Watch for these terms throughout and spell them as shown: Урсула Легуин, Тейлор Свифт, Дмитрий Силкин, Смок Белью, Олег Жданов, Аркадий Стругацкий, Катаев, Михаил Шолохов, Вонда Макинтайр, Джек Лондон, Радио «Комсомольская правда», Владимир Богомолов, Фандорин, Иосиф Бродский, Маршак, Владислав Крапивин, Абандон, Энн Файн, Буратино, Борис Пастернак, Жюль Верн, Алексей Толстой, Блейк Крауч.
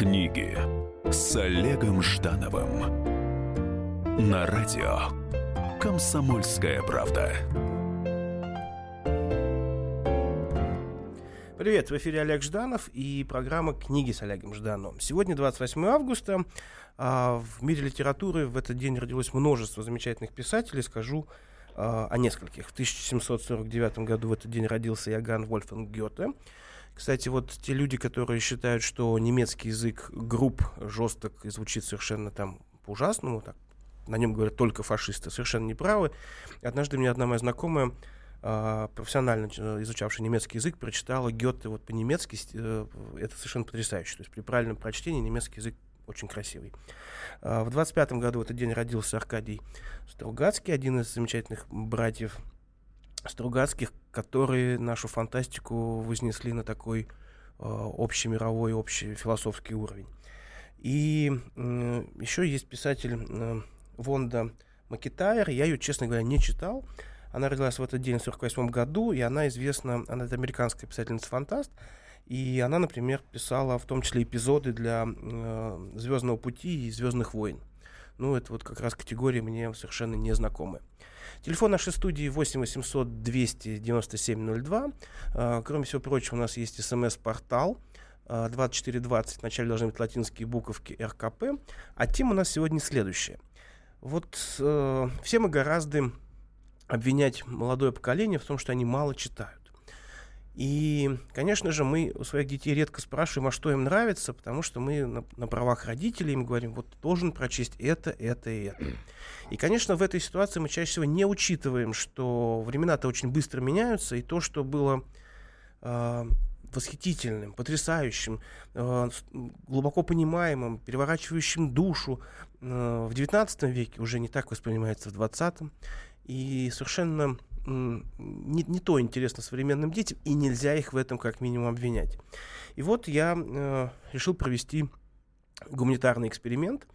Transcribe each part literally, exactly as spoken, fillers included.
Книги с Олегом Ждановым на радио «Комсомольская правда». Привет, в эфире Олег Жданов и программа «Книги с Олегом Ждановым». Сегодня двадцать восьмого августа. В мире литературы в этот день родилось множество замечательных писателей. Скажу о нескольких. В тысяча семьсот сорок девятом году в этот день родился Иоганн Вольфганг Гёте. Кстати, вот те люди, которые считают, что немецкий язык груб, жесток и звучит совершенно там по-ужасному, так, на нем говорят только фашисты, совершенно неправы. Однажды мне одна моя знакомая, профессионально изучавший немецкий язык, прочитала Гёте вот по-немецки. Это совершенно потрясающе. То есть при правильном прочтении немецкий язык очень красивый. В двадцать пятом году в этот день родился Аркадий Стругацкий, один из замечательных братьев Стругацких, которые нашу фантастику вознесли на такой общемировой, общефилософский уровень. И еще есть писатель Вонда Макинтайр. Я ее, честно говоря, не читал. Она родилась в этот день в тысяча девятьсот сорок восьмом году, и она известна, она это американская писательница-фантаст, и она, например, писала в том числе эпизоды для э, «Звездного пути» и «Звездных войн». Ну, это вот как раз категория мне совершенно незнакомая. Телефон нашей студии восемь восемьсот двести девяносто семь ноль два. Э, кроме всего прочего, у нас есть смс-портал э, двадцать четыре двадцать, вначале должны быть латинские буковки эр ка пэ, а тема у нас сегодня следующая. Вот э, все мы гораздо... обвинять молодое поколение в том, что они мало читают. И, конечно же, мы у своих детей редко спрашиваем, а что им нравится, потому что мы на, на правах родителей им говорим, вот должен прочесть это, это и это. И, конечно, в этой ситуации мы чаще всего не учитываем, что времена-то очень быстро меняются, и то, что было э, восхитительным, потрясающим, э, глубоко понимаемым, переворачивающим душу, э, в девятнадцатом веке уже не так воспринимается в двадцатом. И совершенно не, не то интересно современным детям, и нельзя их в этом как минимум обвинять. И вот я э, решил провести гуманитарный эксперимент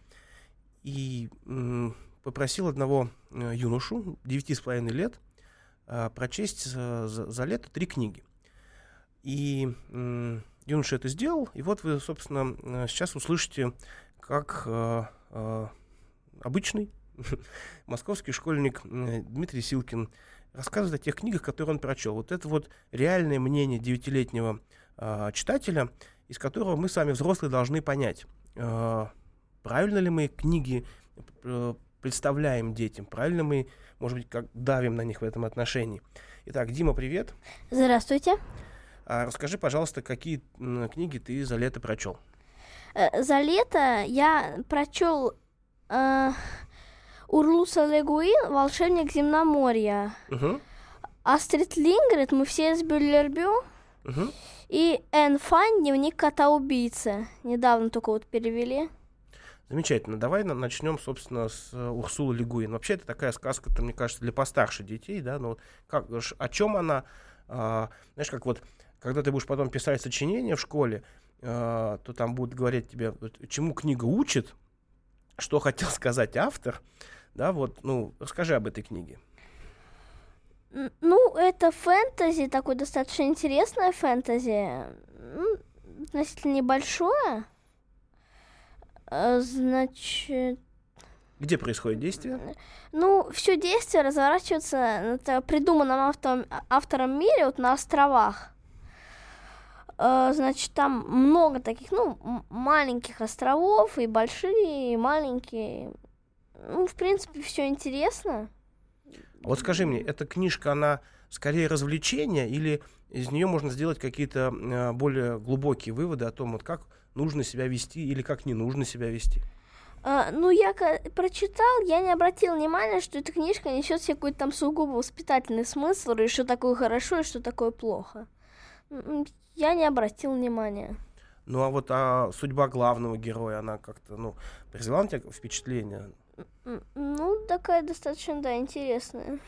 и э, попросил одного э, юношу, девяти с половиной лет, э, прочесть э, за, за лето три книги. И э, юноша это сделал, и вот вы, собственно, э, сейчас услышите, как э, э, обычный московский школьник Дмитрий Силкин рассказывает о тех книгах, которые он прочел. Вот это вот реальное мнение девятилетнего э, читателя, из которого мы сами, взрослые, должны понять, э, правильно ли мы книги э, представляем детям, правильно мы, может быть, как давим на них в этом отношении. Итак, Дима, привет. Здравствуйте. А расскажи, пожалуйста, какие э, книги ты за лето прочел? Э, за лето я прочел... Э... Урсула Легуин, «Волшебник земноморья». Uh-huh. Астрид Линдгрен, «Мы все из Бюллербю». Uh-huh. И Энн Файн, «Дневник кота-убийцы». Недавно только вот перевели. Замечательно. Давай начнем, собственно, с Урсулы Легуин. Вообще, это такая сказка, мне кажется, для постарше детей, да, но как, о чем она? А, знаешь, как вот, когда ты будешь потом писать сочинение в школе, а, то там будут говорить тебе, чему книга учит, что хотел сказать автор, да, вот, ну, расскажи об этой книге. Ну, это фэнтези, такое достаточно интересное фэнтези, ну, относительно небольшое, значит... Где происходит действие? Ну, все действие разворачивается на придуманном автором, автором мире, вот на островах. Значит, там много таких, ну, маленьких островов, и большие, и маленькие. Ну, в принципе, все интересно. Вот скажи мне, эта книжка, она скорее развлечение, или из нее можно сделать какие-то более глубокие выводы о том, вот как нужно себя вести или как не нужно себя вести? А, ну, я к- прочитал, я не обратил внимания, что эта книжка несет себе какой-то там сугубо воспитательный смысл, и что такое хорошо, и что такое плохо. Я не обратил внимания. Ну, а вот а судьба главного героя, она как-то, ну, произвела на тебя впечатление? Ну, такая достаточно, да, интересная.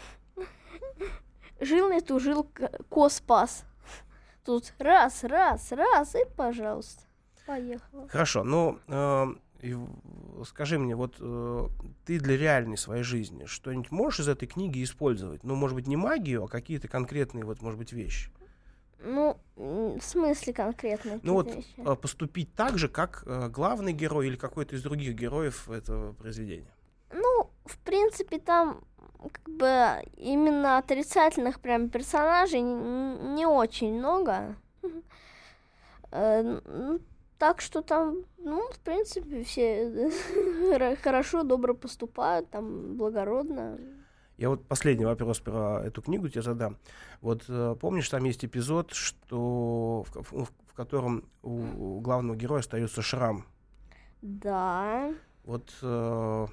Жил не тужил, коспас. Тут раз, раз, раз, и, пожалуйста, поехала. Хорошо, ну, э, скажи мне, вот э, ты для реальной своей жизни что-нибудь можешь из этой книги использовать? Ну, может быть, не магию, а какие-то конкретные, вот, может быть, вещи? Ну, В смысле конкретно? Ну вот вещи? Поступить так же, как главный герой или какой-то из других героев этого произведения. Ну, в принципе, там как бы именно отрицательных прям персонажей не очень много. Так что там, ну, в принципе, все хорошо, добро поступают, там благородно. Я вот последний вопрос про эту книгу тебе задам. Вот помнишь, там есть эпизод, что, в, в, в котором у, у главного героя остается шрам? Да. Вот э,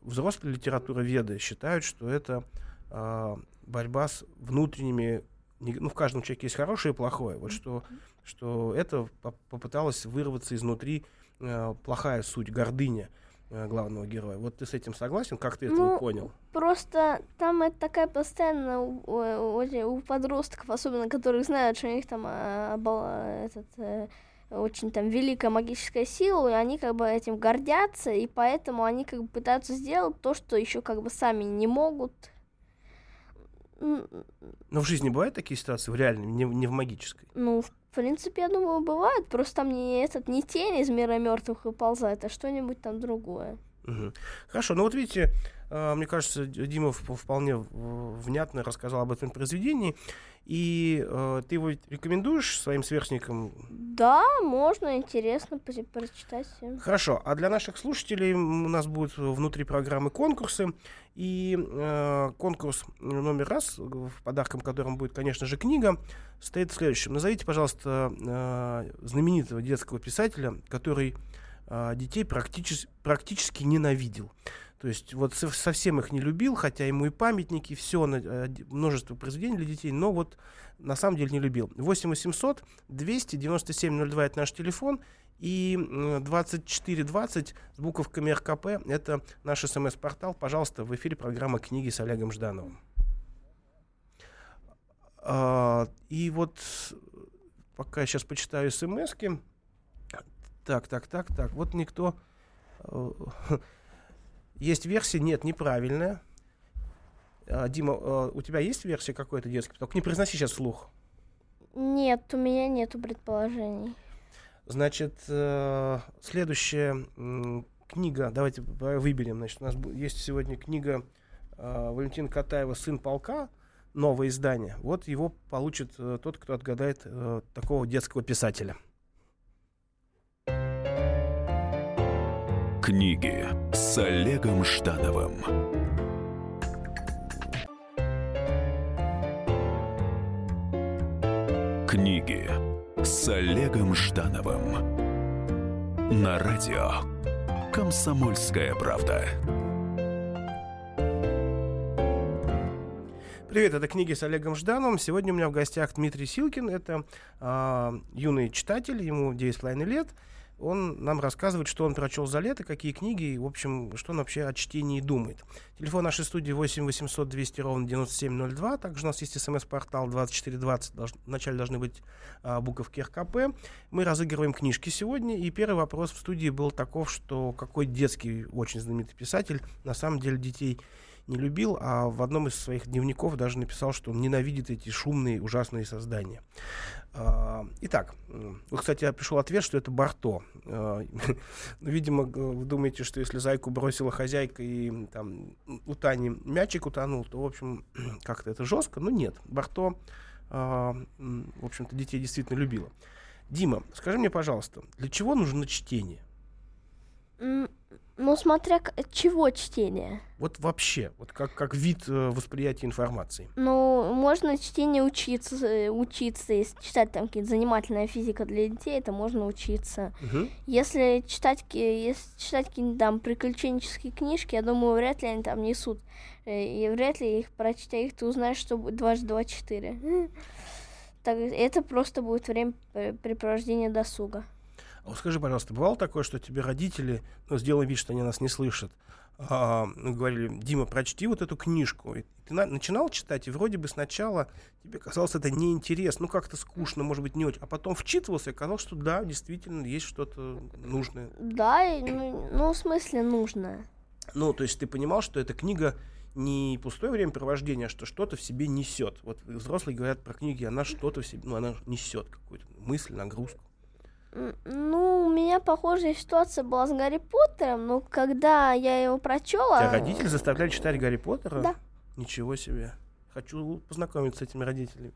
взрослые литературоведы считают, что это э, борьба с внутренними... Ну, в каждом человеке есть хорошее и плохое. Вот что, что это попыталась вырваться изнутри э, плохая суть, гордыня главного героя. Вот ты с этим согласен? Как ты ну, это понял? Просто там это такая постоянно у, у, у подростков, особенно которые знают, что у них там а, а, этот, а, очень там великая магическая сила, и они как бы этим гордятся, и поэтому они как бы пытаются сделать то, что еще как бы сами не могут. Но в жизни бывают такие ситуации, в реальной, не, не в магической? Ну, в принципе, я думаю, бывают. Просто там не, этот, не тень из мира мертвых выползает, а что-нибудь там другое. Угу. Хорошо, ну вот видите, мне кажется, Дима вполне внятно рассказал об этом произведении. И ты его рекомендуешь своим сверстникам? Да, можно, интересно по- прочитать всем. Хорошо, а для наших слушателей у нас будут внутри программы конкурсы. И э, конкурс номер раз, в подарком которому будет, конечно же, книга, стоит в следующем. Назовите, пожалуйста, э, знаменитого детского писателя, который... детей практически, практически ненавидел. То есть вот совсем их не любил, хотя ему и памятники, все, множество произведений для детей, но вот на самом деле не любил. восемь восемьсот двести девяносто семь ноль два – это наш телефон, и двадцать четыре двадцать с буковками РКП – это наш СМС-портал. Пожалуйста, в эфире программа «Книги» с Олегом Ждановым. И вот пока я сейчас почитаю СМСки. Так, так, так, так. Вот никто... Есть версия? Нет, неправильная. Дима, у тебя есть версия какой-то детский? Только не произноси сейчас вслух. Нет, у меня нету предположений. Значит, следующая книга. Давайте выберем. Значит, у нас есть сегодня книга Валентины Катаева «Сын полка». Новое издание. Вот его получит тот, кто отгадает такого детского писателя. Книги с Олегом Ждановым. Книги с Олегом Ждановым. На радио «Комсомольская правда». Привет, это «Книги с Олегом Ждановым». Сегодня у меня в гостях Дмитрий Силкин. Это э, юный читатель, ему девять с половиной лет. Он нам рассказывает, что он прочел за лето, какие книги, и, в общем, что он вообще о чтении думает. Телефон нашей студии восемь восемьсот двести ровно девяносто семь ноль два. Также у нас есть СМС-портал двадцать четыре двадцать. Вначале должны быть а, буковки РКП. Мы разыгрываем книжки сегодня. И первый вопрос в студии был таков, что какой детский очень знаменитый писатель на самом деле детей не любил, а в одном из своих дневников даже написал, что он ненавидит эти шумные, ужасные создания. Итак, вот, кстати, пришел ответ, что это Барто. Видимо, вы думаете, что если зайку бросила хозяйка и там у Тани мячик утонул, то, в общем, как-то это жестко. Но нет, Барто, в общем-то, детей действительно любила. Дима, скажи мне, пожалуйста, для чего нужно чтение? Ну, смотря к- чего чтение. Вот вообще, вот как, как вид э, восприятия информации. Ну, можно чтение учиться, учиться, если читать там какие-то занимательная физика для детей, это можно учиться. Угу. Если читать, если читать какие-нибудь там приключенческие книжки, я думаю, вряд ли они там несут. И вряд ли их, прочитая их, ты узнаешь, что будет дважды два четыре. Это просто будет времяпрепровождение досуга. А вот скажи, пожалуйста, бывало такое, что тебе родители, ну, сделай вид, что они нас не слышат, а, ну, говорили: Дима, прочти вот эту книжку. И ты на- начинал читать, и вроде бы сначала тебе казалось это неинтересно, ну, как-то скучно, может быть, не очень. А потом вчитывался, и казалось, что да, действительно, есть что-то нужное. Да, ну, ну в смысле нужное. Ну, то есть ты понимал, что эта книга не пустое времяпровождение, а что что-то в себе несет. Вот взрослые говорят про книги, она что-то в себе, ну, она несет какую-то мысль, нагрузку. Ну, у меня похожая ситуация была с Гарри Поттером, но когда я его прочёла... Тебя родители заставляли читать Гарри Поттера? Да. Ничего себе. Хочу познакомиться с этими родителями.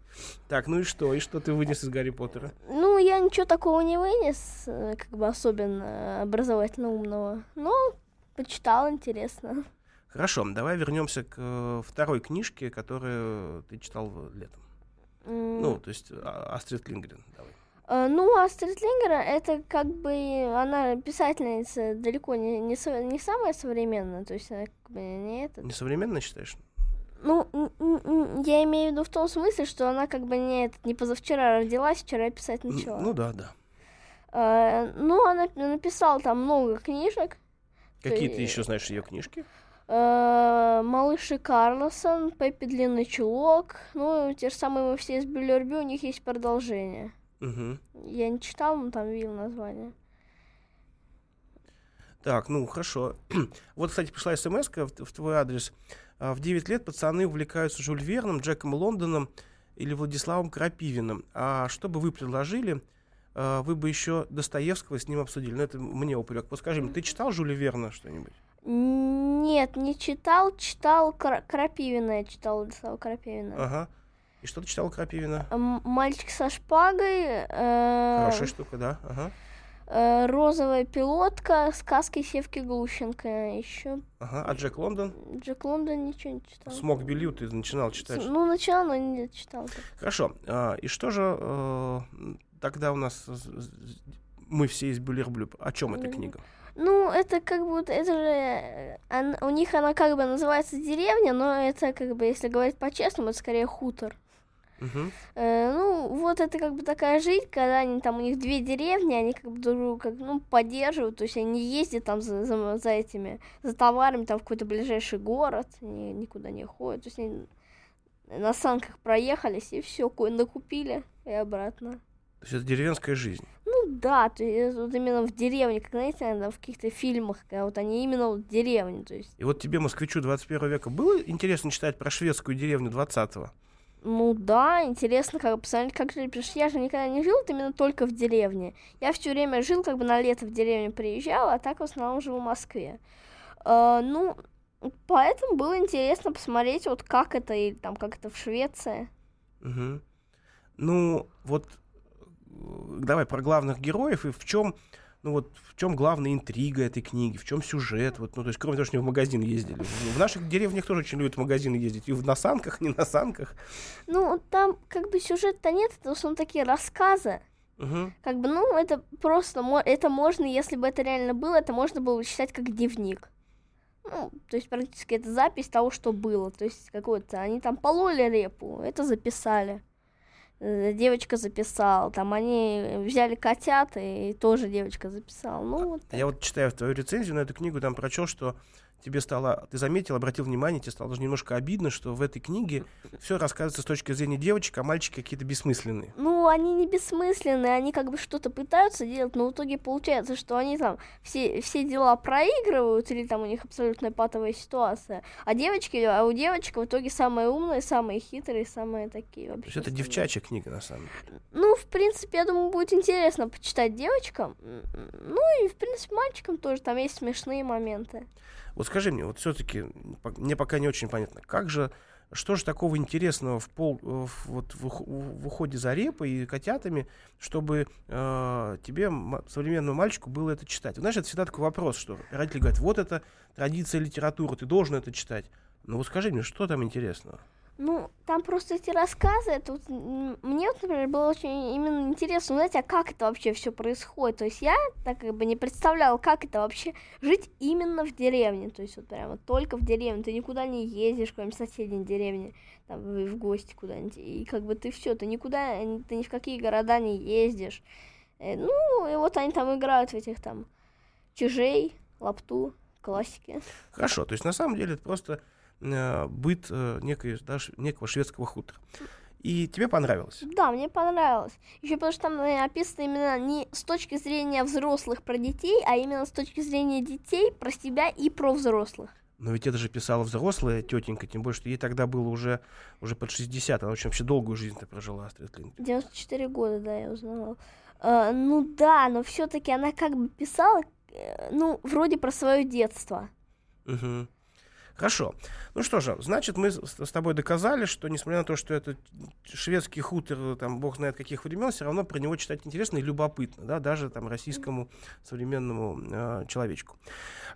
Так, ну и что? И что ты вынес из Гарри Поттера? Ну, я ничего такого не вынес, как бы особенно образовательно умного. Но почитал, интересно. Хорошо, давай вернемся к второй книжке, которую ты читал летом. Mm. Ну, то есть Астрид Линдгрен. Давай. Ну, Астрид Линдгрен, это как бы она писательница далеко не, не, со, не самая современная, то есть она как бы не это. Не современная, считаешь? Ну, я имею в виду в том смысле, что она как бы не, не позавчера родилась, вчера писать начала. Ну, да, да. А, ну, она написала там много книжек. Какие ты еще знаешь ее книжки? А, «Малыш и Карлсон», «Пеппи длинный чулок». Ну, те же самые «Мы все из Бюллерби», у них есть продолжение. Угу. Я не читал, но там видел название. Так, ну, хорошо. Вот, кстати, пришла смс-ка в, в твой адрес. В девять лет пацаны увлекаются Жюль Верном, Джеком Лондоном или Владиславом Крапивиным. А что бы вы предложили, вы бы еще Достоевского с ним обсудили. Ну, это мне упрек. Вот скажи мне, ты читал Жюля Верна что-нибудь? Нет, не читал. Читал Кра- Крапивина. Я читал Владислава Крапивина. Ага. И что ты читал Крапивина? «Мальчик со шпагой». Хорошая штука, да. Ага. «Розовая пилотка», «Сказки Севки Глущенко» еще. Ага, а Джек Лондон? Джек Лондон ничего не читал. «Смок Белью» ты начинал читать? С... Ну, начинал, но не читал. Хорошо. А, и что же э, тогда у нас «Мы все из Бюллерблю»? О чем эта книга? Ну, это как будто, это же, он, у них она как бы называется «Деревня», но это как бы, если говорить по-честному, это скорее «Хутор». Uh-huh. Э, ну, вот это как бы такая жизнь, когда они там, у них две деревни, они как бы друг друга как, ну, поддерживают, то есть они ездят там за, за, за этими, за товарами там в какой-то ближайший город, они никуда не ходят, то есть они на санках проехались и все, накупили и обратно. То есть это деревенская жизнь? Ну да, то есть вот именно в деревне, как, знаете, наверное, в каких-то фильмах, когда вот они именно в деревне, то есть. И вот тебе, москвичу двадцать первого века, было интересно читать про шведскую деревню двадцатого? Ну да, интересно, как посмотреть, как жили, потому что я же никогда не жил именно только в деревне. Я все время жил, как бы на лето в деревню приезжала, а так в основном живу в Москве. Э, ну, поэтому было интересно посмотреть, вот как это, или там как это в Швеции. Угу. Ну, вот давай про главных героев и в чем, ну вот в чем главная интрига этой книги, в чем сюжет, вот, ну то есть кроме того, что они в магазин ездили. В наших деревнях тоже очень любят в магазины ездить, и на санках, не на санках. Ну там как бы сюжета нет, это в основном такие рассказы. Угу. Как бы, ну это просто, это можно, если бы это реально было, это можно было бы считать как дневник. Ну, то есть практически это запись того, что было, то есть какое-то, они там пололи репу, это записали. Девочка записала, там они взяли котят, и тоже девочка записала. Ну, вот я вот читаю твою рецензию на эту книгу, там прочел, что тебе стало, ты заметил, обратил внимание, тебе стало даже немножко обидно, что в этой книге все рассказывается с точки зрения девочек, а мальчики какие-то бессмысленные. Ну, они не бессмысленные, они как бы что-то пытаются делать, но в итоге получается, что они там все, все дела проигрывают, или там у них абсолютно патовая ситуация, а девочки, а у девочек в итоге самые умные, самые хитрые, самые такие вообще. То есть это девчачья книга, на самом деле? Ну, в принципе, я думаю, будет интересно почитать девочкам, ну и, в принципе, мальчикам тоже, там есть смешные моменты. Вот скажи мне, вот все-таки мне пока не очень понятно, как же, что же такого интересного в, пол, в, вот, в, в уходе за репой и котятами, чтобы э, тебе, м- современному мальчику, было это читать? Знаешь, это всегда такой вопрос, что родители говорят, вот это традиция литературы, ты должен это читать. Ну вот скажи мне, что там интересного? Ну, там просто эти рассказы, это вот, мне, вот, например, было очень именно интересно узнать, а как это вообще все происходит. То есть я так как бы не представляла, как это вообще жить именно в деревне. То есть вот прямо только в деревне. Ты никуда не ездишь в какой-нибудь соседней деревне, там, в гости куда-нибудь. И как бы ты все, ты никуда, ты ни в какие города не ездишь. Ну, и вот они там играют в этих там чижей, лапту, классики. Хорошо, то есть на самом деле это просто... быт некой, да, некого шведского хутора. И тебе понравилось? Да, мне понравилось. Еще потому что там описано именно не с точки зрения взрослых про детей, а именно с точки зрения детей про себя и про взрослых. Но ведь это же писала взрослая тетенька, тем более, что ей тогда было уже, уже под шестьдесят. Она очень вообще долгую жизнь-то прожила, Астрид Линдгрен. девяносто четыре года, да, я узнала. А, ну да, но все-таки она как бы писала, ну, вроде про свое детство. Угу. Хорошо. Ну что же, значит, мы с тобой доказали, что, несмотря на то, что это шведский хутор, там, бог знает каких времен, все равно про него читать интересно и любопытно, да, даже там российскому современному э, человечку.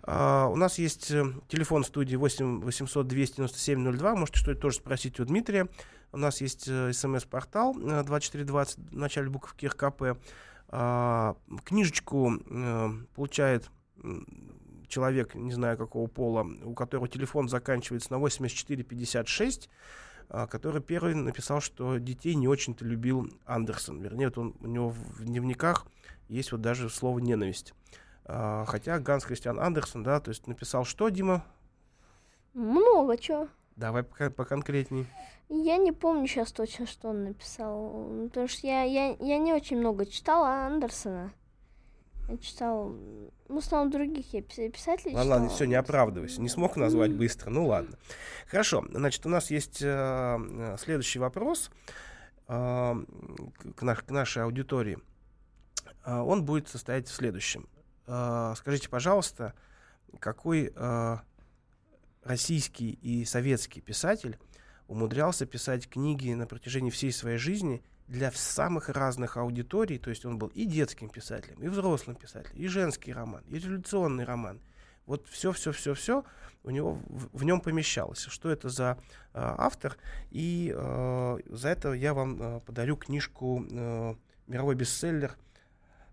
Э, у нас есть телефон студии восемь восемьсот двести девяносто семь ноль два, можете что-то тоже спросить у Дмитрия. У нас есть смс-портал двадцать четыре двадцать, в начале буковки РКП. Э, книжечку э, получает... человек, не знаю какого пола, у которого телефон заканчивается на восемьдесят четыре пятьдесят шесть, который первый написал, что детей не очень-то любил Андерсен. Вернее, вот он, у него в дневниках есть вот даже слово «ненависть». Хотя Ганс Христиан Андерсен, да, то есть написал что, Дима? Много чего. Давай поконкретней. Я не помню сейчас точно, что он написал, потому что я, я, я не очень много читала Андерсена. Я читал, ну, основном других я писателей ладно, читал. Ладно, все, не оправдывайся. Не смог назвать быстро, ну ладно. Хорошо, значит, у нас есть э, следующий вопрос э, к, наш, к нашей аудитории. Э, он будет состоять в следующем. Э, скажите, пожалуйста, какой э, российский и советский писатель умудрялся писать книги на протяжении всей своей жизни для самых разных аудиторий, то есть он был и детским писателем, и взрослым писателем, и женский роман, и революционный роман. Вот все-все-все-все у него в, в нем помещалось. Что это за э, автор? И э, за это я вам э, подарю книжку, э, мировой бестселлер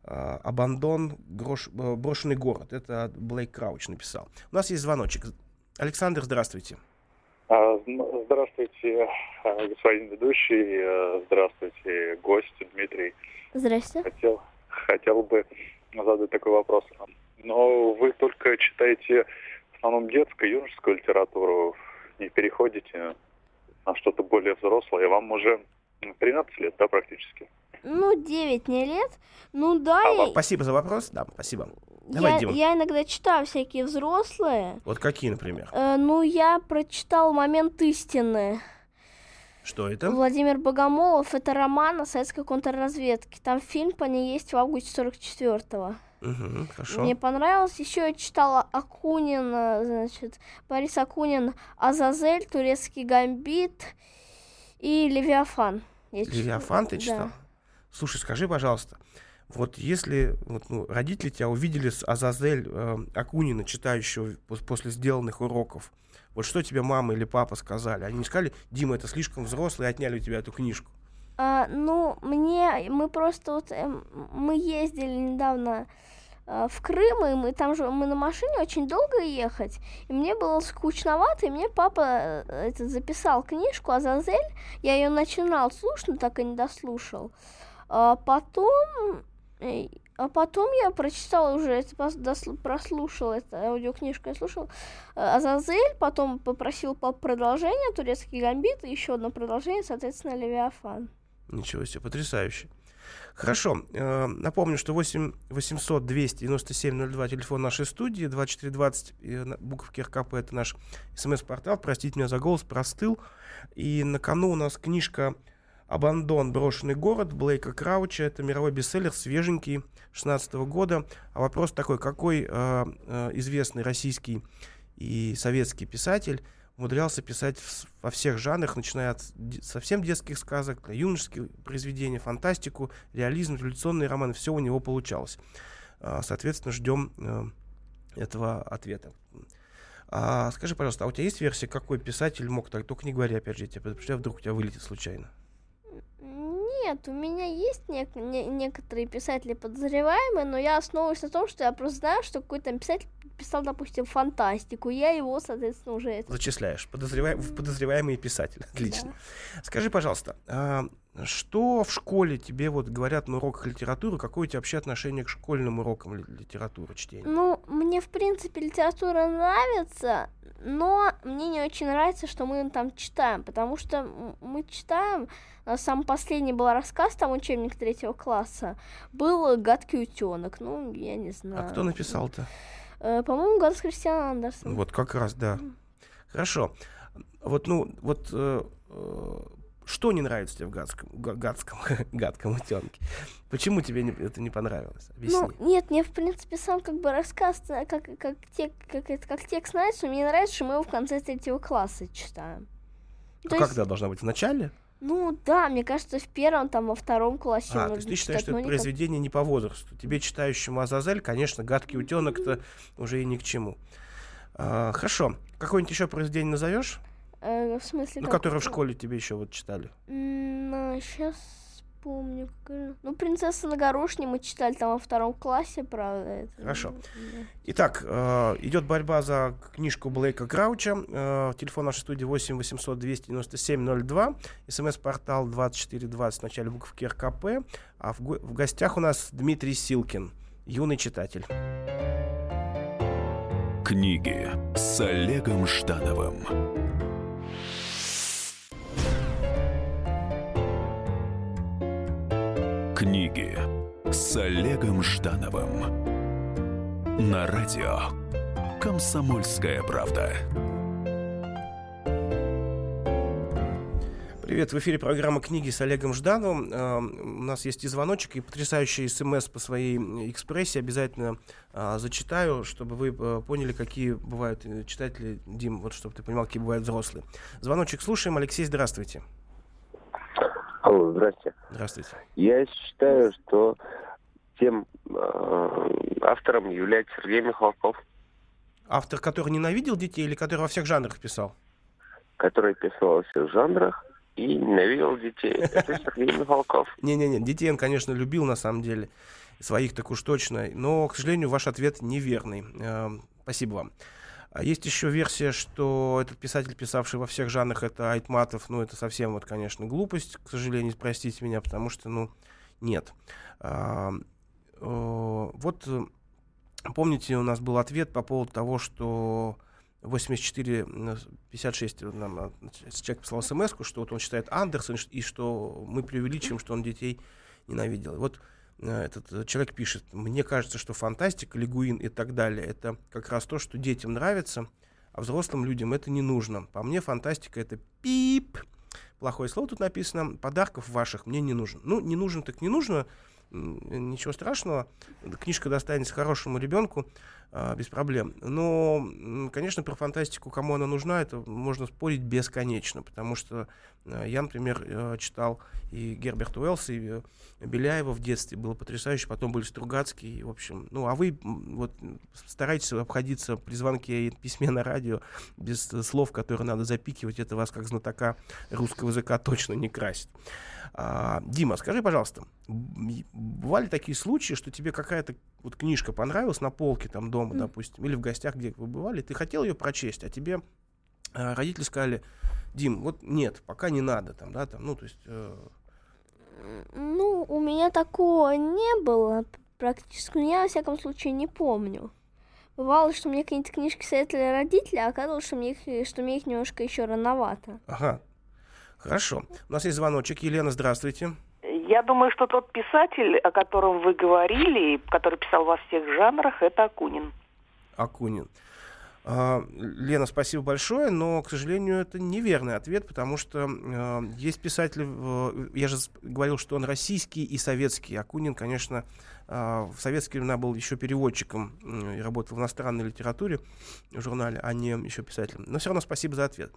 э, «Абандон. Грош, э, брошенный город». Это Блейк Крауч написал. У нас есть звоночек. Александр, здравствуйте. Здравствуйте, господин ведущий, здравствуйте, гость Дмитрий. Здравствуйте. Хотел, хотел бы задать такой вопрос. Но вы только читаете в основном детскую, юношескую литературу, не переходите на что-то более взрослое. Вам уже тринадцать лет, да, практически? Ну, девять не лет. Ну да. А я... Спасибо за вопрос, да, спасибо. Давай, я, я иногда читаю всякие взрослые. Вот какие, например? Э, ну, я прочитал «Момент истины». Что это? Владимир Богомолов. Это роман о советской контрразведке. Там фильм по ней есть в августе сорок четвёртого. Угу, хорошо. Мне понравилось. Еще я читала Акунина, значит, Борис Акунин, «Азазель», «Турецкий гамбит» и «Левиафан». Я «Левиафан» читала. Ты читал? Да. Слушай, скажи, пожалуйста, вот если вот, ну, родители тебя увидели с «Азазель» э, Акунина, читающего после сделанных уроков, вот что тебе мама или папа сказали? Они не сказали: «Дима, это слишком взрослый», и отняли у тебя эту книжку? А, ну, мне, мы просто вот, э, мы ездили недавно э, в Крым, и мы там же, мы на машине очень долго ехать, и мне было скучновато, и мне папа э, этот, записал книжку «Азазель», я ее начинал слушать, но так и не дослушал. А потом... А потом я прочитала уже, это, прослушала эту аудиокнижку, я слушала «Азазель», потом попросил по продолжение «Турецкий гамбит», и еще одно продолжение, соответственно, «Левиафан». Ничего себе, потрясающе. Хорошо, э, напомню, что восемь восемьсот двести девяносто семь ноль два телефон нашей студии, двадцать четыре двадцать, э, буковки РКП, это наш смс-портал, простите меня за голос, простыл. И на кону у нас книжка «Абандон. Брошенный город» Блейка Крауча. Это мировой бестселлер, свеженький, шестнадцатого года. А вопрос такой: какой э, э, известный российский и советский писатель умудрялся писать в, во всех жанрах, начиная от де- совсем детских сказок, юношеских произведений, фантастику, реализм, революционные романы. Все у него получалось. Э, соответственно, ждем э, этого ответа. А, скажи, пожалуйста, а у тебя есть версия, какой писатель мог так? Только не говори, опять же, я тебя предупреждаю, вдруг у тебя вылетит случайно. Нет, у меня есть нек- не- некоторые писатели подозреваемые, но я основываюсь на том, что я просто знаю, что какой-то писатель писал, допустим, фантастику, я его, соответственно, уже... Это... Зачисляешь, подозреваем, в подозреваемые писатели, отлично. Да. Скажи, пожалуйста, а что в школе тебе вот говорят на уроках литературы, какое у тебя вообще отношение к школьным урокам литературы, чтения? Ну, мне, в принципе, литература нравится, но мне не очень нравится, что мы там читаем, потому что мы читаем... Самый последний был рассказ, там учебник третьего класса, был «Гадкий утенок». Ну, я не знаю. А кто написал-то? Э, по-моему, Ганс Христиан Андерсен. Вот как раз, да. Mm. Хорошо. Вот, ну, вот э, э, что не нравится тебе в гадском, гадском, гадком утенке? Почему тебе не, это не понравилось? Объясни. Ну, нет, мне, в принципе, сам как бы рассказ, как, как, тек, как, как текст нравится, мне нравится, что мы его в конце третьего класса читаем. А то когда есть... должна быть? В начале? Ну да, мне кажется, в первом, там, во втором классе. А, то есть ты считаешь, что это никак... произведение не по возрасту. Тебе, читающему Азазель, конечно, гадкий утенок-то уже и ни к чему. А, хорошо. Какое-нибудь еще произведение назовешь? Э, в смысле, ну, как... которое в школе тебе еще вот читали. Ну, сейчас вспомню. Как... Ну, «Принцесса на горошине» мы читали там во втором классе, правда. Это... Хорошо. Да. Итак, э, идет борьба за книжку Блейка Крауча. Э, телефон нашей студии восемь восемьсот двести девяносто семь ноль два. СМС-портал двадцать четыре двадцать в начале буковки РКП. А в, го- в гостях у нас Дмитрий Силкин, юный читатель. Книги с Олегом Ждановым. Книги с Олегом Ждановым на радио «Комсомольская правда». Привет, в эфире программа «Книги с Олегом Ждановым». У нас есть и звоночек, и потрясающий смс по своей экспрессии. Обязательно зачитаю, чтобы вы поняли, какие бывают читатели, Дим, вот чтобы ты понимал, какие бывают взрослые. Звоночек слушаем. Алексей, здравствуйте. Алло, здравствуйте. Здравствуйте. Я считаю, что тем э, автором является Сергей Михалков. Автор, который ненавидел детей или который во всех жанрах писал? Который писал во всех жанрах и ненавидел детей. Это Сергей Михалков. Не-не-не, детей он, конечно, любил на самом деле. Своих так уж точно. Но, к сожалению, ваш ответ неверный. Спасибо вам. Есть еще версия, что этот писатель, писавший во всех жанрах, это Айтматов. Ну, это совсем, вот, конечно, глупость, к сожалению, простите меня, потому что, ну, нет. А, а, вот, помните, у нас был ответ по поводу того, что восемьдесят четыре пятьдесят шесть нам человек послал смс-ку, что вот он считает Андерсен, и что мы преувеличиваем, что он детей ненавидел. Вот. Этот человек пишет: мне кажется, что фантастика, Легуин и так далее — это как раз то, что детям нравится, а взрослым людям это не нужно. По мне, фантастика — это пип. Плохое слово тут написано. Подарков ваших мне не нужен. Ну, не нужен так не нужно. Ничего страшного. Книжка достанется хорошему ребенку э, без проблем. Но, конечно, про фантастику, кому она нужна, это можно спорить бесконечно. Потому что э, я, например, э, читал и Герберта Уэллса, и э, Беляева в детстве. Было потрясающе. Потом были Стругацкие. В общем, ну, а вы вот старайтесь обходиться при звонке и письме на радио без слов, которые надо запикивать. Это вас, как знатока русского языка, точно не красит. А, Дима, скажи, пожалуйста, бывали такие случаи, что тебе какая-то вот книжка понравилась на полке там дома, mm. допустим, или в гостях, где вы бывали, ты хотел ее прочесть, а тебе э, родители сказали: Дим, вот нет, пока не надо, там, да, там, ну, то есть... Э... Ну, у меня такого не было практически, я, во всяком случае, не помню. Бывало, что мне какие-то книжки советовали родители, а оказалось, что мне их, что мне их немножко еще рановато. Ага, хорошо. У нас есть звоночек. Елена, здравствуйте. Я думаю, что тот писатель, о котором вы говорили, который писал во всех жанрах, это Акунин. Акунин. Лена, спасибо большое, но, к сожалению, это неверный ответ, потому что э, есть писатели, э, я же говорил, что он российский и советский. Акунин, конечно, э, в советские времена был еще переводчиком э, и работал в иностранной литературе в журнале, а не еще писателем. Но все равно спасибо за ответ.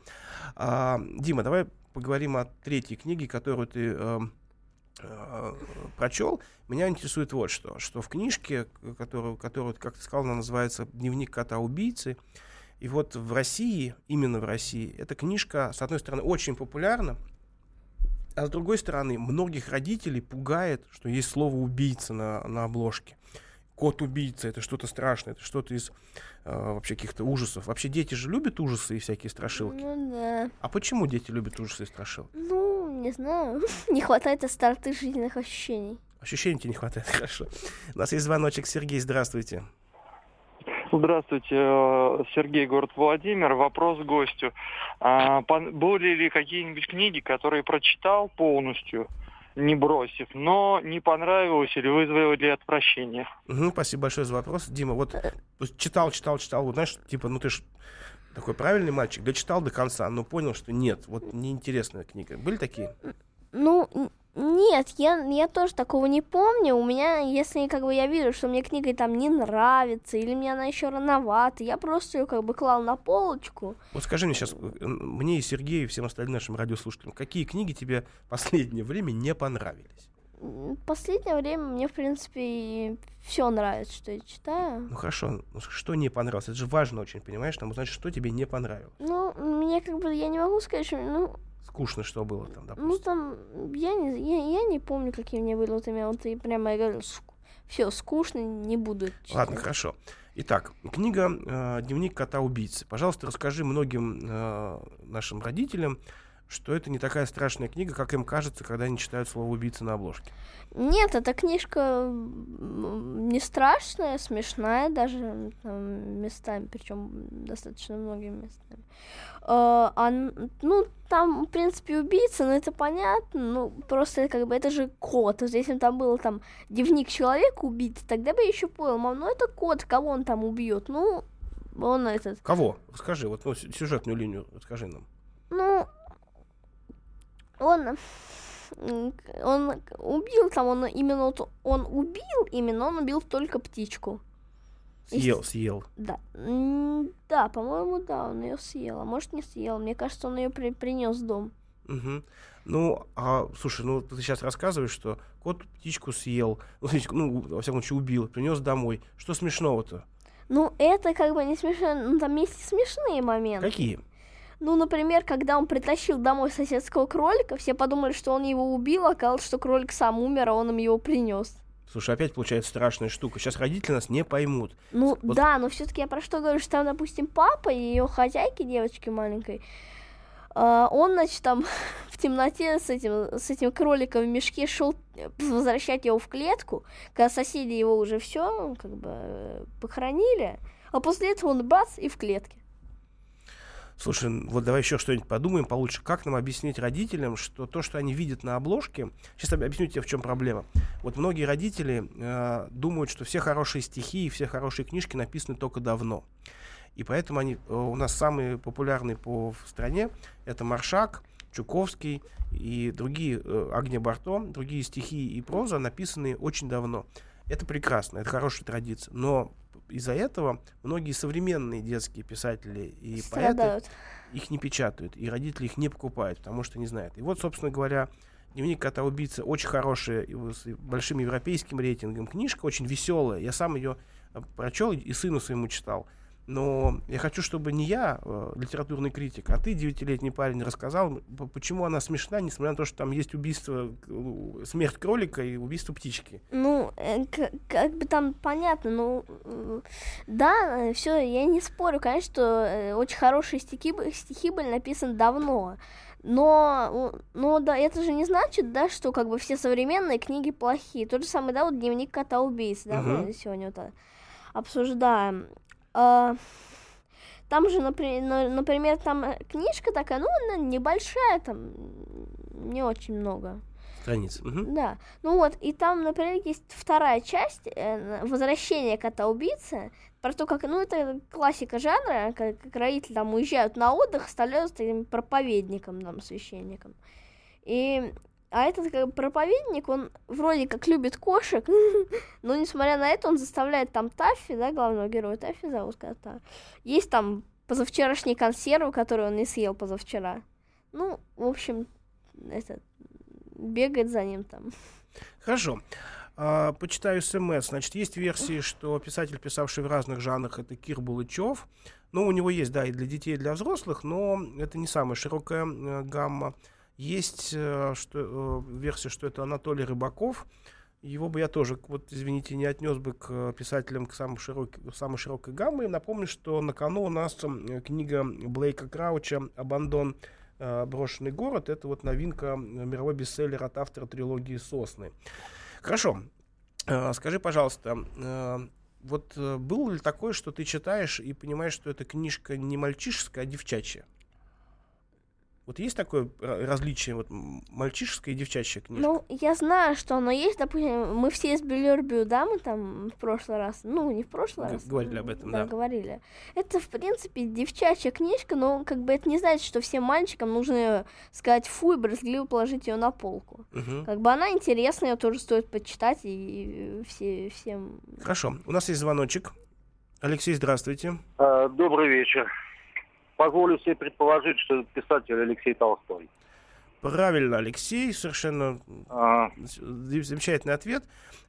Э, Дима, давай поговорим о третьей книге, которую ты... Э, прочел. Меня интересует вот что, что в книжке, которую, которую, как ты сказал, она называется «Дневник кота-убийцы», и вот в России, именно в России, эта книжка, с одной стороны, очень популярна, а с другой стороны, многих родителей пугает, что есть слово «убийца» на, на обложке. Кот-убийца — это что-то страшное, это что-то из э, вообще каких-то ужасов. Вообще дети же любят ужасы и всякие страшилки. Ну да. А почему дети любят ужасы и страшилки? Ну, не знаю. Не хватает остроты жизненных ощущений. Ощущений тебе не хватает, хорошо. У нас есть звоночек. Сергей, здравствуйте. Здравствуйте, Сергей, город Владимир. Вопрос к гостю. А, были ли какие-нибудь книги, которые прочитал полностью, не бросив, но не понравилось или вызвало ли отвращение. Угу, спасибо большое за вопрос. Дима, вот читал, читал, читал, вот знаешь, типа, ну ты ж такой правильный мальчик, дочитал до конца, но понял, что нет, вот неинтересная книга. Были такие? Ну, нет, я, я тоже такого не помню. У меня, если как бы я вижу, что мне книга там не нравится, или мне она еще рановата, я просто ее как бы клал на полочку. Вот скажи мне сейчас, мне и Сергею, и всем остальным нашим радиослушателям, какие книги тебе в последнее время не понравились? В последнее время мне, в принципе, все нравится, что я читаю. Ну хорошо, что не понравилось? Это же важно очень, понимаешь? Там узнать, что тебе не понравилось. Ну, мне как бы, я не могу сказать, что... Ну... Скучно, что было там, допустим? Ну, там, я не, я, я не помню, какие у меня были, вот, имя, вот и прямо я говорю, все, скучно, не буду читать. Ладно, хорошо. Итак, книга э, «Дневник кота-убийцы». Пожалуйста, расскажи многим э, нашим родителям, что это не такая страшная книга, как им кажется, когда они читают слово «убийца» на обложке. Нет, эта книжка не страшная, смешная даже там, местами, причем достаточно многими местами. А, а, ну, там, в принципе, убийца, но это понятно, ну, просто как бы это же кот. Вот если бы там был там дневник человека-убийцы, тогда бы я еще понял, мам, ну это кот, кого он там убьет? Ну, он этот... Кого? Расскажи, вот ну, сюжетную линию расскажи нам. Ну... Он, он убил там, он именно вот, он убил, именно он убил только птичку. Съел, и, съел. Да, да, по-моему, да, он ее съел, а может не съел, мне кажется, он ее при, принес в дом. Угу. Ну, а, слушай, ну ты сейчас рассказываешь, что кот птичку съел, ну, птичку, ну во всяком случае убил, принес домой. Что смешного-то? Ну это как бы не смешно, ну там есть смешные моменты. Какие? Ну, например, когда он притащил домой соседского кролика, все подумали, что он его убил, а оказалось, что кролик сам умер, а он им его принес. Слушай, опять получается страшная штука. Сейчас родители нас не поймут. Ну вот. Да, но все-таки я про что говорю, что там, допустим, папа и ее хозяйки, девочки маленькой, э, он, значит, там в темноте с этим, с этим кроликом в мешке шел возвращать его в клетку, когда соседи его уже все как бы похоронили, а после этого он бац и в клетке. Слушай, вот давай еще что-нибудь подумаем получше. Как нам объяснить родителям, что то, что они видят на обложке... Сейчас объясню тебе, в чем проблема. Вот многие родители э, думают, что все хорошие стихи и все хорошие книжки написаны только давно. И поэтому они, э, у нас самые популярные по в стране — это Маршак, Чуковский и другие, э, Агния Барто, другие стихи и проза, написанные очень давно. Это прекрасно, это хорошая традиция, но... Из-за этого многие современные детские писатели и страдают. Поэты их не печатают, и родители их не покупают, потому что не знают. И вот, собственно говоря, «Дневник кота-убийцы» очень хорошая, с большим европейским рейтингом книжка, очень веселая. Я сам ее прочел и сыну своему читал. Но я хочу, чтобы не я, литературный критик, а ты, девятилетний парень, рассказал, почему она смешна, несмотря на то, что там есть убийство, смерть кролика и убийство птички. Ну, как, как бы там понятно, ну, да, все, я не спорю, конечно, что очень хорошие стихи, стихи были написаны давно. Но, но да, это же не значит, да, что как бы все современные книги плохие. Тот же самый, да, вот «Дневник кота-убийцы», да, угу. Мы сегодня вот обсуждаем. Там же, например, там книжка такая, ну, она небольшая, там не очень много страниц. Угу. Да, ну вот, и там, например, есть вторая часть «Возвращение кота-убийцы», про то, как, ну, это классика жанра, как, как родители там уезжают на отдых, оставляют таким проповедником, там, священником. И... А этот как, проповедник, он вроде как любит кошек, но несмотря на это он заставляет там Таффи, да, главного героя Таффи зовут кота. Есть там позавчерашние консервы, которые он не съел позавчера. Ну, в общем, это, бегает за ним там. Хорошо. А, почитаю смс. Значит, есть версии, что писатель, писавший в разных жанрах, это Кир Булычев. Ну, у него есть, да, и для детей, и для взрослых, но это не самая широкая э, гамма. Есть э, что, э, версия, что это Анатолий Рыбаков. Его бы я тоже, вот, извините, не отнес бы к писателям к самой широкой, самой широкой гамме. Напомню, что на кону у нас книга Блейка Крауча «Абандон. Э, брошенный город». Это вот новинка, мировой бестселлер от автора трилогии «Сосны». Хорошо. Э, скажи, пожалуйста, э, вот э, было ли такое, что ты читаешь и понимаешь, что эта книжка не мальчишеская, а девчачья? Вот есть такое различие вот, мальчишеская и девчачья книжка? Ну, я знаю, что оно есть. Допустим, мы все из Беллербю дамы там в прошлый раз. Ну, не в прошлый Г- раз. Говорили об этом, да, да. Говорили. Это, в принципе, девчачья книжка, но как бы это не значит, что всем мальчикам нужно сказать фу и брезгливо положить ее на полку. Угу. Как бы она интересная, ее тоже стоит почитать и, и все, всем... Хорошо. У нас есть звоночек. Алексей, здравствуйте. А, добрый вечер. Позволю себе предположить, что это писатель Алексей Толстой. Правильно, Алексей, совершенно а... замечательный ответ.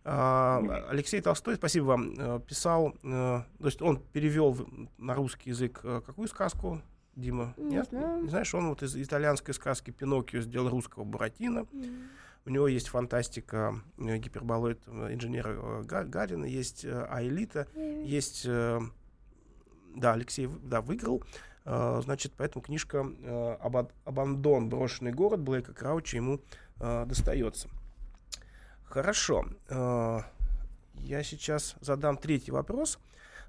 Алексей Толстой, спасибо вам, писал, то есть он перевел на русский язык какую сказку, Дима? Не Нет? Знаю. Не знаешь, он вот из итальянской сказки «Пиноккио» сделал русского Буратино. Mm. У него есть фантастика, гиперболоид инженера Гарина, есть «Аэлита», mm. есть... Да, Алексей да, выиграл. Значит, поэтому книжка «Абандон. Брошенный город» Блейка Крауча ему достается. Хорошо. Я сейчас задам третий вопрос.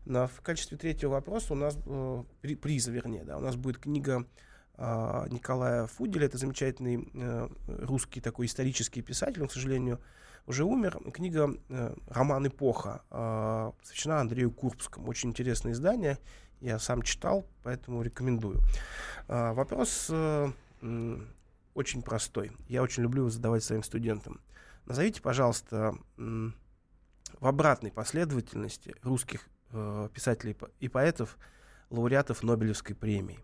В качестве третьего вопроса у нас, приза, вернее, да, у нас будет книга Николая Фуделя. Это замечательный русский такой исторический писатель. Он, к сожалению, уже умер. Книга «Роман Эпоха» посвящена Андрею Курбскому. Очень интересное издание. Я сам читал, поэтому рекомендую. А, вопрос э, очень простой. Я очень люблю его задавать своим студентам. Назовите, пожалуйста, э, в обратной последовательности русских э, писателей и поэтов, лауреатов Нобелевской премии.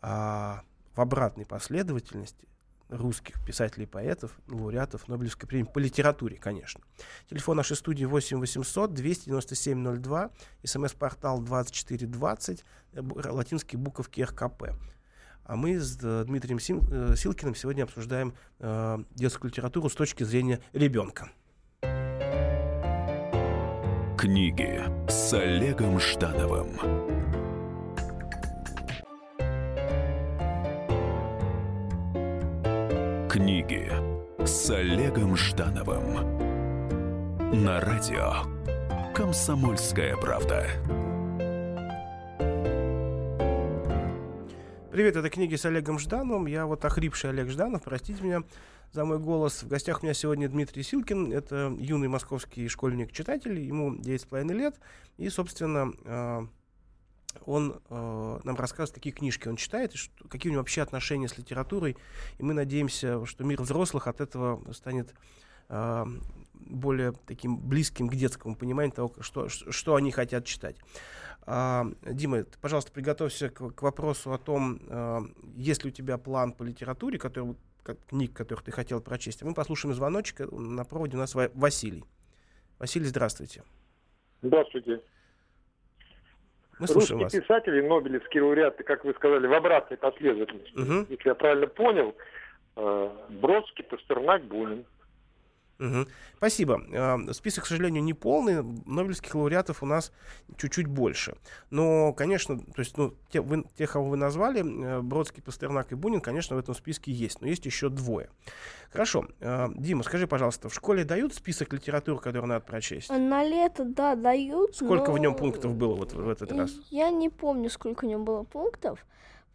А, в обратной последовательности русских писателей и поэтов, лауреатов Нобелевской премии по литературе, конечно. Телефон нашей студии восемь восемьсот двести девяносто семь ноль два, смс-портал двадцать четыре двадцать, латинские буковки РКП. А мы с Дмитрием Сим- Силкиным сегодня обсуждаем э, детскую литературу с точки зрения ребенка. Книги с Олегом Ждановым. Книги с Олегом Ждановым на радио «Комсомольская правда». Привет, это «Книги с Олегом Ждановым». Я вот охрипший Олег Жданов, простите меня за мой голос. В гостях у меня сегодня Дмитрий Силкин. Это юный московский школьник-читатель, ему девять с половиной лет. И, собственно, он э, нам рассказывает, какие книжки он читает, и что, какие у него вообще отношения с литературой. И мы надеемся, что мир взрослых от этого станет э, более таким близким к детскому пониманию того, что, что они хотят читать. Э, Дима, ты, пожалуйста, приготовься к, к вопросу о том, э, есть ли у тебя план по литературе, который, как, книг, которых ты хотел прочесть. А мы послушаем звоночек. На проводе у нас Василий. Василий, здравствуйте. Здравствуйте. Мы Русские вас. Писатели, нобелевские лауреаты, как вы сказали, в обратной последовательности. Угу. Если я правильно понял, Бродский, Пастернак, Бунин. Угу. Спасибо. Список, к сожалению, не полный. Нобелевских лауреатов у нас чуть-чуть больше. Но, конечно, то есть, ну, те, вы, тех, кого вы назвали, Бродский, Пастернак и Бунин, конечно, в этом списке есть. Но есть еще двое. Хорошо. Дима, скажи, пожалуйста, в школе дают список литературы, которую надо прочесть? На лето, да, дают. Сколько но... в нем пунктов было вот в этот раз? Я не помню, сколько в нем было пунктов.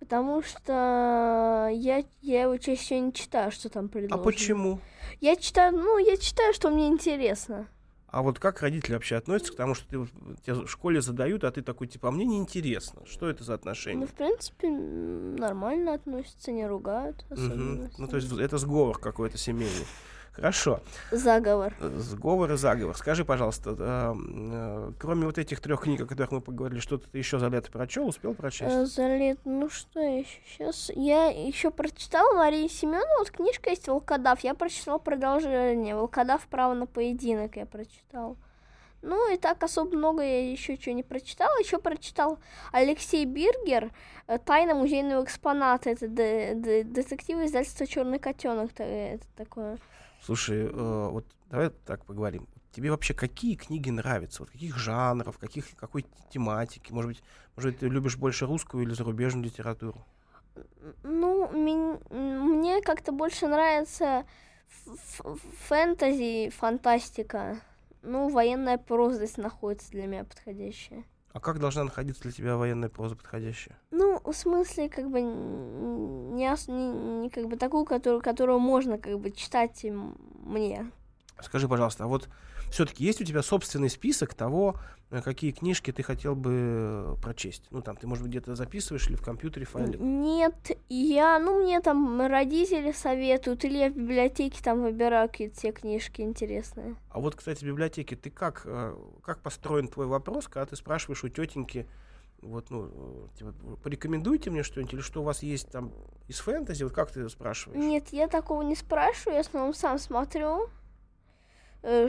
Потому что я, я его чаще всего не читаю, что там предложено. А почему? Я читаю, ну, я читаю, что мне интересно. А вот как родители вообще относятся к тому, что ты, тебя в школе задают, а ты такой, типа, а мне неинтересно. Что это за отношения? Ну, в принципе, нормально относятся, не ругают. Особенно. Угу. Ну, то есть это сговор какой-то семейный. Хорошо. Заговор. Сговор и заговор. Скажи, пожалуйста, э, э, кроме вот этих трех книг, о которых мы поговорили, что-то ты еще за лето прочел, успел прочесть? Э, за лето, ну что еще? Сейчас я еще прочитала Марии Семёновой, вот книжка есть «Волкодав». Я прочитала продолжение «Волкодав. Право на поединок» я прочитала. Ну и так особо много я еще чего не прочитала. Еще прочитал Алексей Биргер «Тайна музейного экспоната». Это де- де- детектив издательства «Черный котенок». Это такое. Слушай, э, вот давай так поговорим. Тебе вообще какие книги нравятся? Вот каких жанров, каких, какой тематики? Может быть, может быть, ты любишь больше русскую или зарубежную литературу? Ну, ми- мне как-то больше нравится ф- фэнтези, фантастика. Ну, военная проза здесь находится для меня подходящая. А как должна находиться для тебя военная проза подходящая? Ну, в смысле, как бы, не, не как бы такую, которую, которую можно как бы читать мне. Скажи, пожалуйста, а вот все-таки есть у тебя собственный список того, какие книжки ты хотел бы прочесть? Ну, там, ты, может быть, где-то записываешь или в компьютере файлик? Нет, я, ну, мне там родители советуют, или я в библиотеке там выбираю какие-то те книжки интересные. А вот, кстати, в библиотеке ты как, как построен твой вопрос, когда ты спрашиваешь у тетеньки, вот, ну, типа, порекомендуйте мне что-нибудь, или что у вас есть там из фэнтези, вот как ты спрашиваешь? Нет, я такого не спрашиваю, я в основном сам смотрю,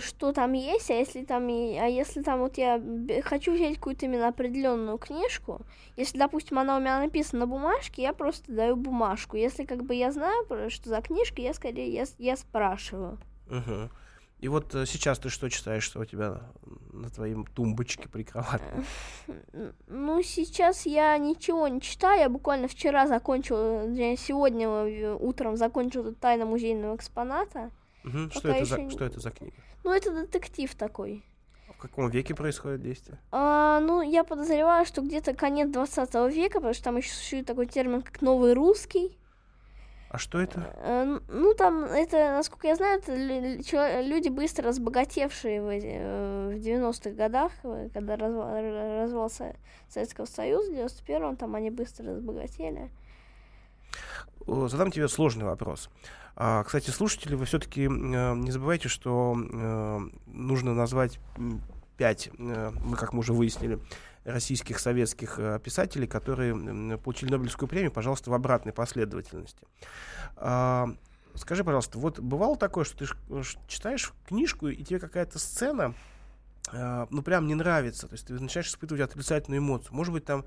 что там есть, а если там, а если там вот я хочу взять какую-то именно определенную книжку, если, допустим, она у меня написана на бумажке, я просто даю бумажку. Если как бы я знаю, что за книжка, я скорее я, я спрашиваю. Угу. И вот сейчас ты что читаешь, что у тебя на твоей тумбочке прикроватной? Ну, сейчас я ничего не читаю. Я буквально вчера закончила, сегодня утром закончила «Тайна музейного экспоната». Угу. Что, это за, не... что это за книга? Ну, это детектив такой. А в каком веке происходит действие? А, ну, я подозреваю, что где-то конец двадцатого века, потому что там еще существует такой термин, как «новый русский». А что это? А, ну, там, это, насколько я знаю, это люди, быстро разбогатевшие в, в девяностых годах, когда развал, развал Советского Союза, в девяносто первом, там они быстро разбогатели. Задам тебе сложный вопрос. Кстати, слушатели, вы все-таки не забывайте, что нужно назвать пять, как мы уже выяснили, российских, советских писателей, которые получили Нобелевскую премию, пожалуйста, в обратной последовательности. Скажи, пожалуйста, вот бывало такое, что ты читаешь книжку, и тебе какая-то сцена, ну, прям не нравится, то есть ты начинаешь испытывать отрицательную эмоцию, может быть, там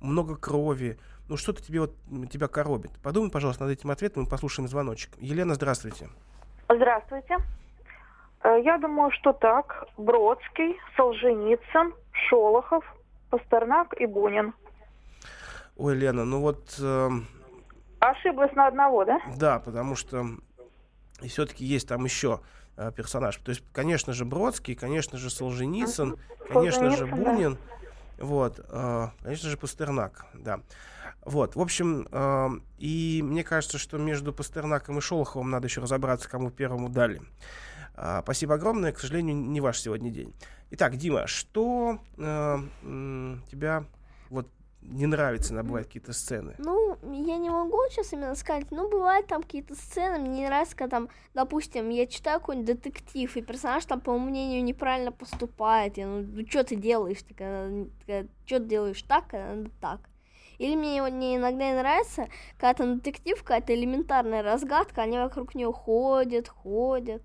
много крови, ну что-то тебе вот, тебя коробит. Подумай, пожалуйста, над этим ответом и послушаем звоночек. Елена, здравствуйте. Здравствуйте. Я думаю, что так. Бродский, Солженицын, Шолохов, Пастернак и Бунин. Ой, Лена, ну вот... Э... Ошиблась на одного, да? Да, потому что и все-таки есть там еще э, персонаж. То есть, конечно же, Бродский, конечно же, Солженицын, Солженицын конечно же, Бунин. Да. Вот, конечно же, Пастернак, да. Вот, в общем, и мне кажется, что между Пастернаком и Шолоховым надо еще разобраться, кому первому дали. Спасибо огромное, к сожалению, не ваш сегодня день. Итак, Дима, что тебя вот не нравится, на бывают какие-то сцены? Ну, я не могу сейчас именно сказать, ну, бывают там какие-то сцены, мне не нравится, когда там, допустим, я читаю какой-нибудь детектив, и персонаж там, по моему мнению, неправильно поступает, я, ну, ну что ты делаешь, ты когда, что ты делаешь так, когда надо так. Или мне, мне иногда не нравится, когда там детектив, какая-то элементарная разгадка, они вокруг нее ходят, ходят.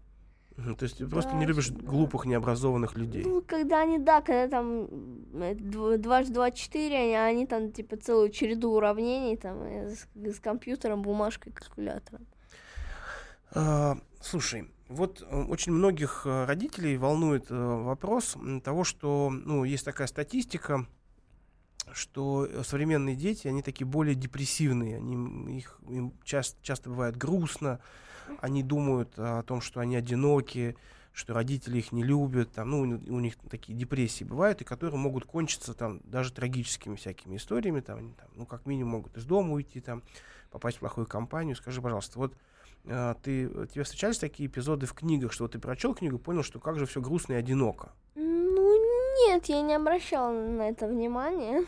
То есть ты да, просто не любишь глупых, необразованных людей. Ну, когда они, да, когда там дважды два четыре, они, они там типа целую череду уравнений там с, с компьютером, бумажкой, калькулятором. А, слушай, вот очень многих родителей волнует вопрос того, что, ну, есть такая статистика, что современные дети, они такие более депрессивные, они, их, им часто, часто бывает грустно, они думают о том, что они одиноки, что родители их не любят, там, ну, у них такие депрессии бывают, и которые могут кончиться там, даже трагическими всякими историями, там, они, там, ну, как минимум могут из дома уйти, там, попасть в плохую компанию. Скажи, пожалуйста, вот э, ты, тебе встречались такие эпизоды в книгах, что вот ты прочел книгу, понял, что как же все грустно и одиноко? Нет, я не обращала на это внимания.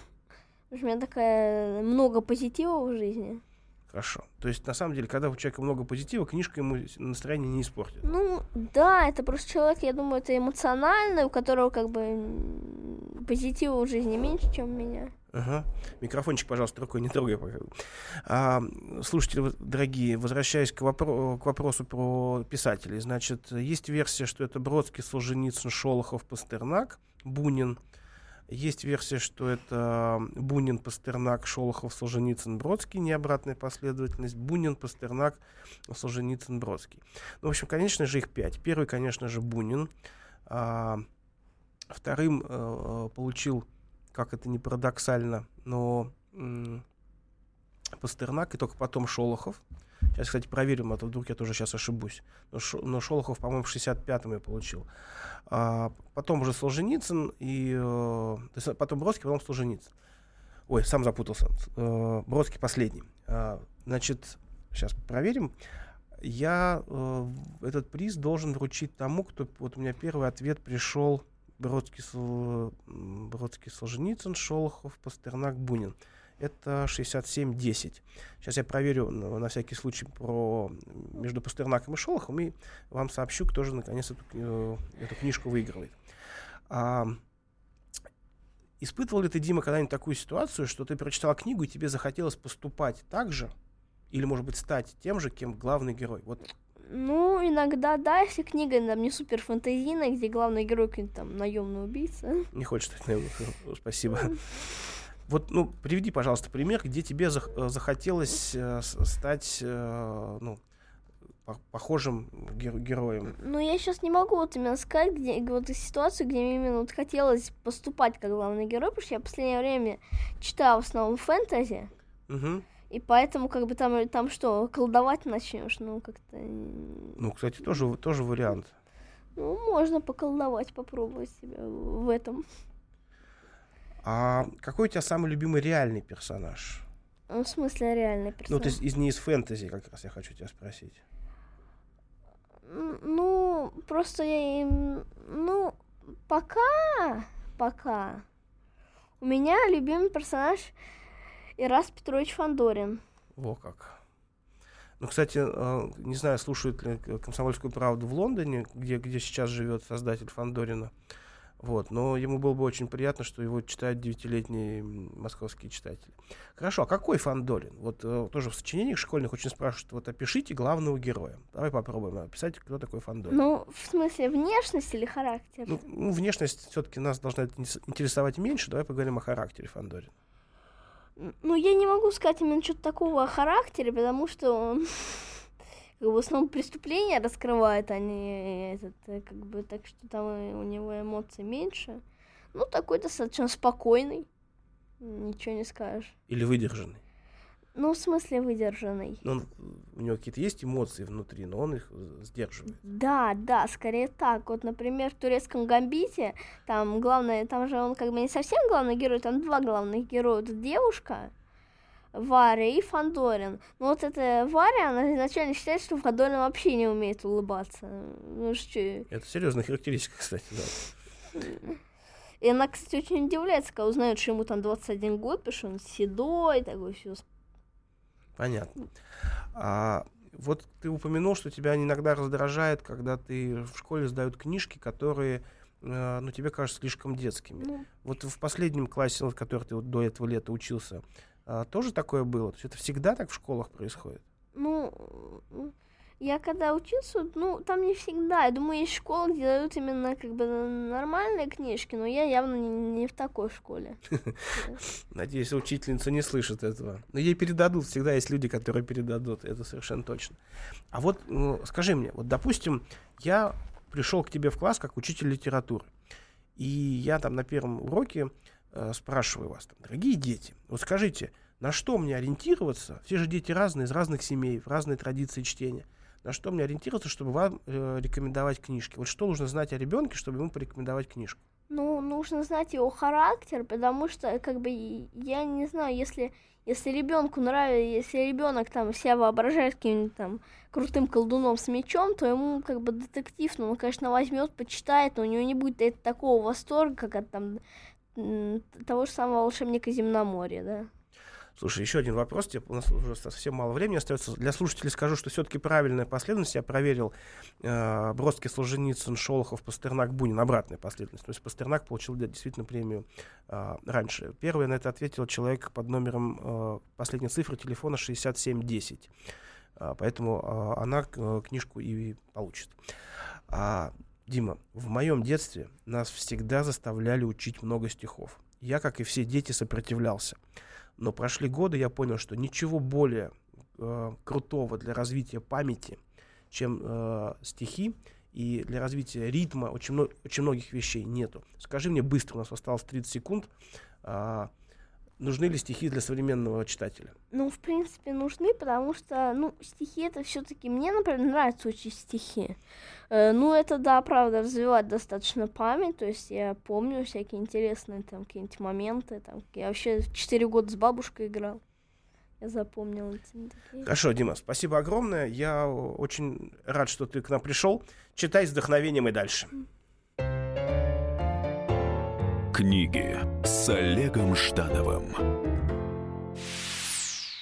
У меня такая много позитива в жизни. Хорошо. То есть, на самом деле, когда у человека много позитива, книжка ему настроение не испортит. Ну, да, это просто человек, я думаю, это эмоциональный, у которого как бы позитива в жизни меньше, чем у меня. Ага. Микрофончик, пожалуйста, рукой не трогай. А, слушатели, дорогие, возвращаясь к, вопро- к вопросу про писателей. Значит, есть версия, что это Бродский, Солженицын, Шолохов, Пастернак, Бунин. Есть версия, что это Бунин, Пастернак, Шолохов, Солженицын, Бродский, необратная последовательность. Бунин, Пастернак, Солженицын, Бродский. Ну, в общем, конечно же, их пять. Первый, конечно же, Бунин. А, вторым а, получил, как это не парадоксально, но м- Пастернак, и только потом Шолохов. Сейчас, кстати, проверим, а то вдруг я тоже сейчас ошибусь. Но, Шо, но Шолохов, по-моему, в шестьдесят пятом ее получил. А, потом уже Солженицын, и, э, потом Бродский, потом Солженицын. Ой, сам запутался. Э, Бродский последний. А, значит, сейчас проверим. Я э, этот приз должен вручить тому, кто... Вот у меня первый ответ пришел. Бродский, Бродский, Солженицын, Шолохов, Пастернак, Бунин. Это шестьдесят семь десять. Сейчас я проверю на, на всякий случай про, между Пастернаком и Шолохом, и вам сообщу, кто же наконец эту, эту книжку выигрывает. А, испытывал ли ты, Дима, когда-нибудь такую ситуацию, что ты прочитал книгу, и тебе захотелось поступать так же? Или, может быть, стать тем же, кем главный герой? Вот. Ну, иногда, да, если книга там не суперфантазийная, где главный герой какой-нибудь там наемный убийца. Не хочешь стать наемным, спасибо. Вот, ну, приведи, пожалуйста, пример, где тебе захотелось э, стать, э, ну, похожим гер- героем. Ну, я сейчас не могу вот именно сказать, где, вот ситуацию, где мне именно вот хотелось поступать как главный герой, потому что я в последнее время читаю в основном фэнтези. Угу. И поэтому, как бы, там, там что, колдовать начнешь, ну, как-то... Ну, кстати, тоже, тоже вариант. Ну, можно поколдовать, попробовать себя в этом. А какой у тебя самый любимый реальный персонаж? Ну, в смысле реальный персонаж? Ну, то есть из, не из фэнтези, как раз я хочу тебя спросить. Ну, просто я... Ну, пока... Пока... У меня любимый персонаж... Ирас Петрович Фандорин. Во как. Ну, кстати, не знаю, слушают ли «Комсомольскую правду» в Лондоне, где, где сейчас живет создатель Фандорина. Вот. Но ему было бы очень приятно, что его читают девятилетние московские читатели. Хорошо, а какой Фандорин? Вот тоже в сочинениях школьных очень спрашивают, вот опишите главного героя. Давай попробуем описать, кто такой Фандорин. Ну, в смысле, внешность или характер? Ну, ну внешность все-таки нас должна интересовать меньше. Давай поговорим о характере Фандорина. Ну, я не могу сказать именно что-то такого о характере, потому что он как бы, в основном преступления раскрывает, а не этот, как бы, так что там у него эмоций меньше. Ну, такой достаточно спокойный, ничего не скажешь. Или выдержанный? Ну, в смысле выдержанный. Ну, он, у него какие-то есть эмоции внутри, но он их сдерживает. Да, да, скорее так. Вот, например, в «Турецком гамбите», там главное, там же он как бы не совсем главный герой, там два главных героя. Это девушка Варя и Фандорин. Но вот эта Варя, она изначально считает, что Фандорин вообще не умеет улыбаться. Ну, что... Это серьезная характеристика, кстати, да. И она, кстати, очень удивляется, когда узнает, что ему там двадцать один год, потому что он седой, такой все. Понятно. А, вот ты упомянул, что тебя иногда раздражает, когда ты в школе сдают книжки, которые, э, ну, тебе кажутся слишком детскими. Ну, вот в последнем классе, в котором ты вот до этого лета учился, э, тоже такое было? То есть это всегда так в школах происходит? Ну, я когда учился, ну, там не всегда. Я думаю, есть школы, где дают именно как бы нормальные книжки, но я явно не, не в такой школе. Надеюсь, учительница не слышит этого. Но ей передадут, всегда есть люди, которые передадут, это совершенно точно. А вот ну, скажи мне, вот, допустим, я пришел к тебе в класс как учитель литературы, и я там на первом уроке э, спрашиваю вас, там, дорогие дети, вот скажите, на что мне ориентироваться? Все же дети разные, из разных семей, разные традиции чтения. На что мне ориентироваться, чтобы вам э, рекомендовать книжки? Вот что нужно знать о ребенке, чтобы ему порекомендовать книжку? Ну, нужно знать его характер, потому что, как бы, я не знаю, если, если ребенку нравится, если ребенок там себя воображает каким-нибудь там крутым колдуном с мечом, то ему как бы детектив, ну, он, конечно, возьмет, почитает, но у него не будет это, такого восторга, как от там того же самого «Волшебника Земноморья», да. Слушай, еще один вопрос, у нас уже совсем мало времени остается. Для слушателей скажу, что все-таки правильная последовательность, я проверил э, Бродский, Солженицын, Шолохов, Пастернак, Бунин, обратная последовательность. То есть Пастернак получил действительно премию э, раньше. Первый на это ответил человек под номером э, последней цифры телефона шестьдесят семь десять. Э, поэтому э, она э, книжку и получит. А, Дима, в моем детстве нас всегда заставляли учить много стихов. Я, как и все дети, сопротивлялся. Но прошли годы, я понял, что ничего более э, крутого для развития памяти, чем э, стихи, и для развития ритма очень, много, очень многих вещей нету. Скажи мне быстро, у нас осталось тридцать секунд, э, Нужны ли стихи для современного читателя? Ну, в принципе, нужны, потому что, ну, стихи это все-таки... Мне, например, нравятся очень стихи. Э, ну, это, да, правда, развивает достаточно память, то есть я помню всякие интересные там какие-нибудь моменты. Там, я вообще четыре года с бабушкой играл. Я запомнила эти такие. Хорошо, Дима, спасибо огромное. Я очень рад, что ты к нам пришел. Читай с вдохновением и дальше. Книги с Олегом Ждановым.